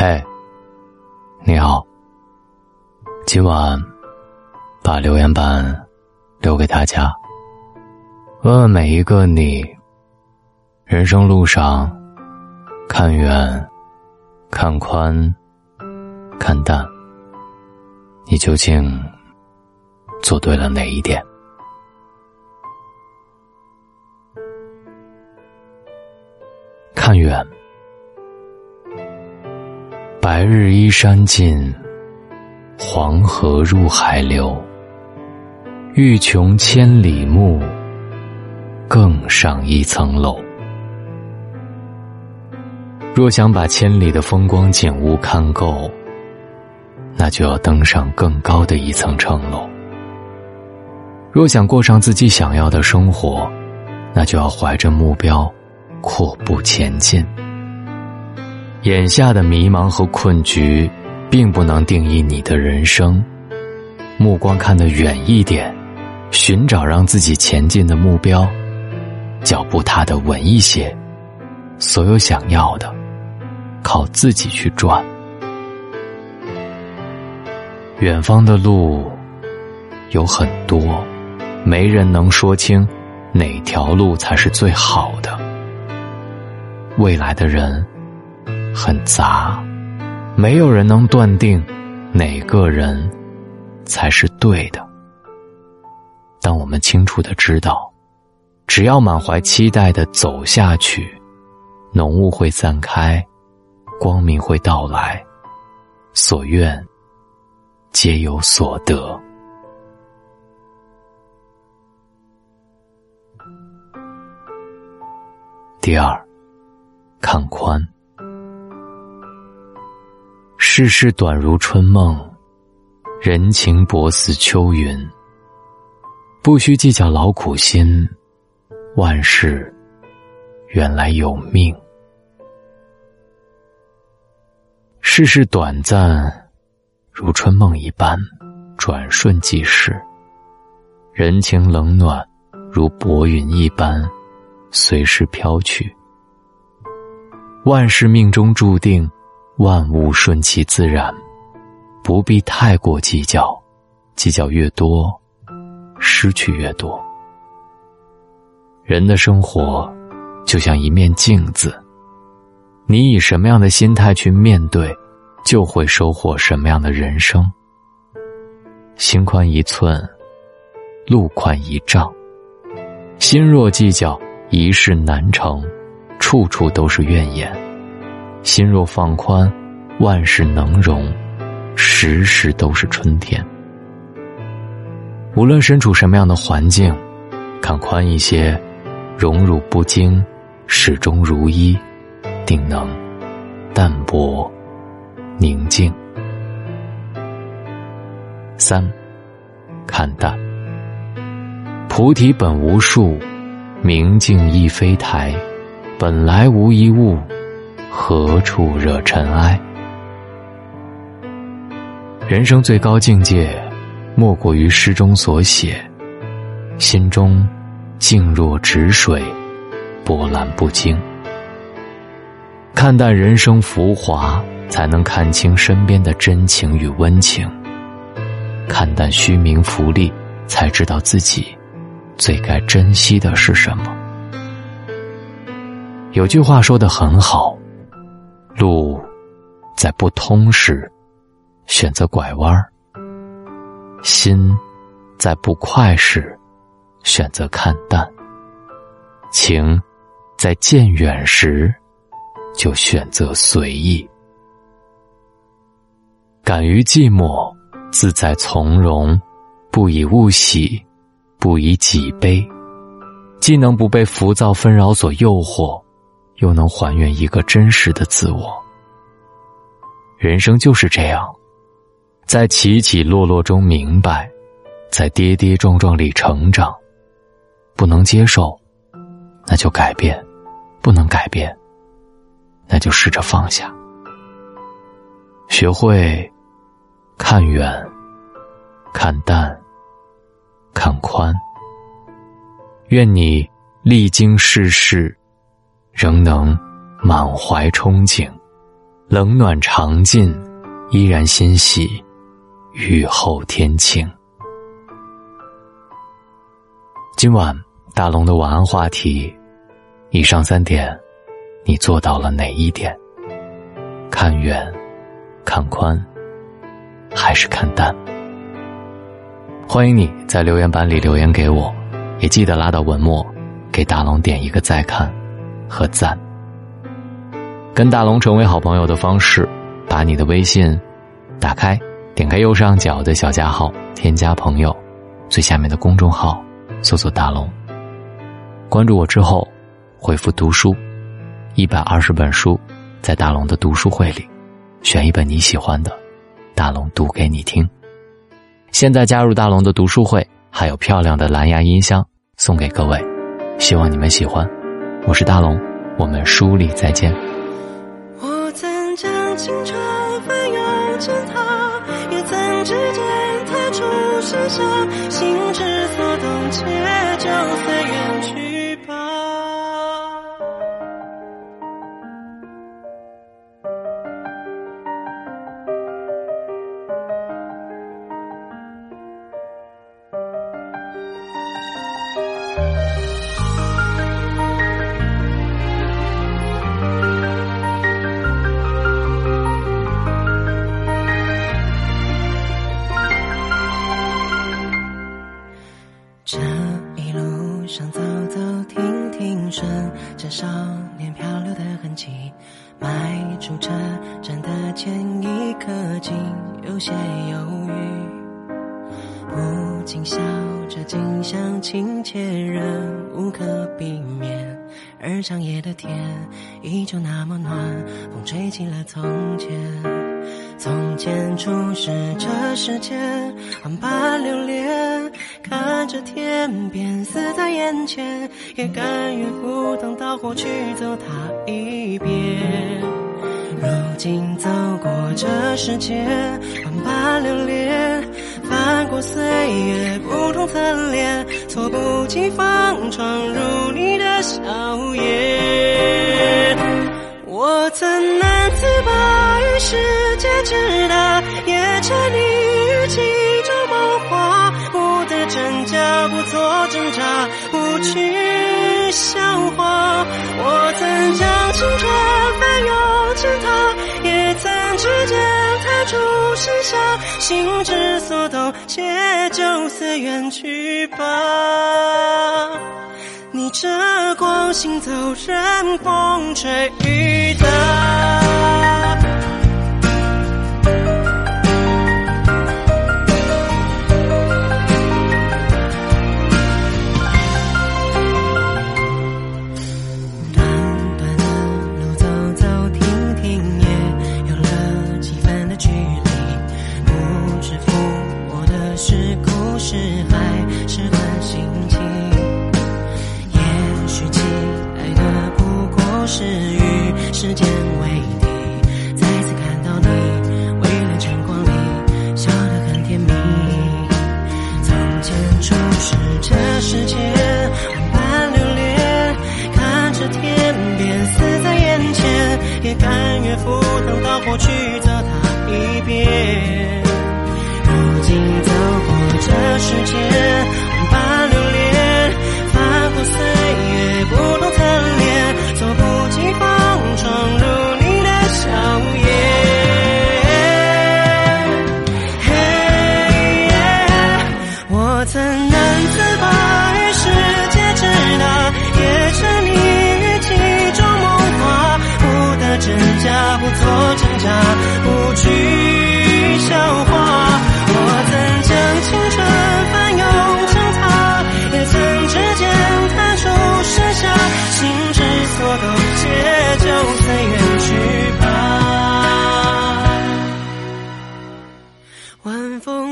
嘿，你好，今晚把留言板留给大家，问问每一个你，人生路上看远看宽看淡，你究竟做对了哪一点？看远，白日依山尽，黄河入海流。欲穷千里目，更上一层楼。若想把千里的风光景物看够，那就要登上更高的一层城楼。若想过上自己想要的生活，那就要怀着目标阔步前进。眼下的迷茫和困局并不能定义你的人生，目光看得远一点，寻找让自己前进的目标，脚步踏得稳一些，所有想要的靠自己去赚。远方的路有很多，没人能说清哪条路才是最好的。未来的人很杂，没有人能断定哪个人才是对的。但我们清楚地知道，只要满怀期待地走下去，浓雾会散开，光明会到来，所愿皆有所得。第二，看宽。世事短如春梦，人情薄似秋云。不需计较劳苦心，万事原来有命。世事短暂，如春梦一般，转瞬即逝；人情冷暖，如薄云一般，随时飘去。万事命中注定，万物顺其自然，不必太过计较，计较越多，失去越多。人的生活就像一面镜子，你以什么样的心态去面对，就会收获什么样的人生。心宽一寸，路宽一丈。心若计较，一事难成，处处都是怨言。心若放宽，万事能容，时时都是春天。无论身处什么样的环境，看宽一些，荣辱不惊，始终如一，定能淡泊宁静。三，看淡。菩提本无树，明镜亦非台。本来无一物，何处惹尘埃。人生最高境界，莫过于诗中所写：心中静若止水，波澜不惊。看淡人生浮华，才能看清身边的真情与温情。看淡虚名浮利，才知道自己最该珍惜的是什么。有句话说得很好，路在不通时选择拐弯，心在不快时选择看淡，情在渐远时就选择随意。敢于寂寞，自在从容，不以物喜，不以己悲，既能不被浮躁纷扰所诱惑，又能还原一个真实的自我。人生就是这样，在起起落落中明白，在跌跌撞撞里成长。不能接受，那就改变；不能改变，那就试着放下。学会看远、看淡、看宽。愿你历经世事，仍能满怀憧憬，冷暖尝尽，依然欣喜，雨后天晴。今晚大龙的晚安话题，以上3点，你做到了哪一点？看远，看宽，还是看淡？欢迎你在留言板里留言给我，也记得拉到文末给大龙点一个再看和赞。跟大龙成为好朋友的方式，把你的微信打开，点开右上角的小加号，添加朋友，最下面的公众号搜索大龙，关注我之后回复读书，120本书，在大龙的读书会里选一本你喜欢的，大龙读给你听。现在加入大龙的读书会，还有漂亮的蓝牙音箱送给各位，希望你们喜欢。我是大龙，我们书里再见。我曾将青春翻涌成她，也曾指尖弹出盛夏，心之所动且就随缘去吧。这一路上走走停停，顺着少年漂流的痕迹，迈出车站的前一刻，竟有些犹豫，不禁笑着景象亲切，仍无可避免。而长夜的天依旧那么暖，风吹起了从前，从前初识这世界，万般留恋，看着天边死在眼前，也甘愿赴汤蹈火去走它一遍。如今走过这世界，万般留恋，翻过岁月不同侧脸，猝不及防闯入你的笑颜。我曾难自拔于世界之大，也沉溺于其中梦话，不得真假，不做挣扎，不去笑话。我曾将青春翻涌成她，也曾指尖弹出盛夏，心之所动且就随缘去吧。逆着光行走，任风吹雨打。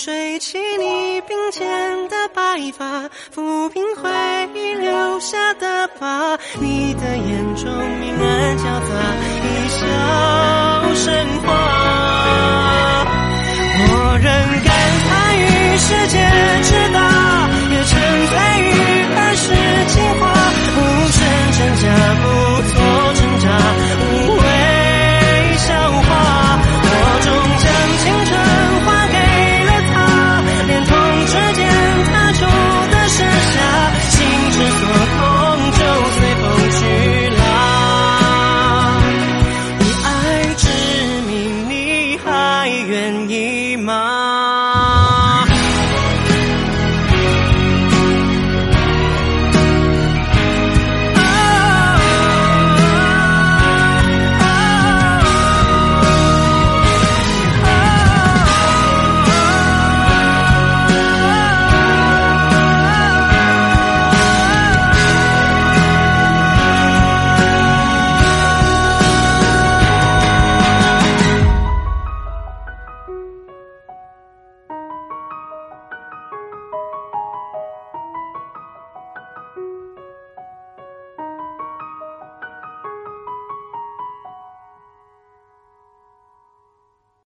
吹起你鬓间的白发，抚平回忆留下的疤，你的眼中迷乱交杂，一笑生花。我仍感叹于世界之大，也沉醉于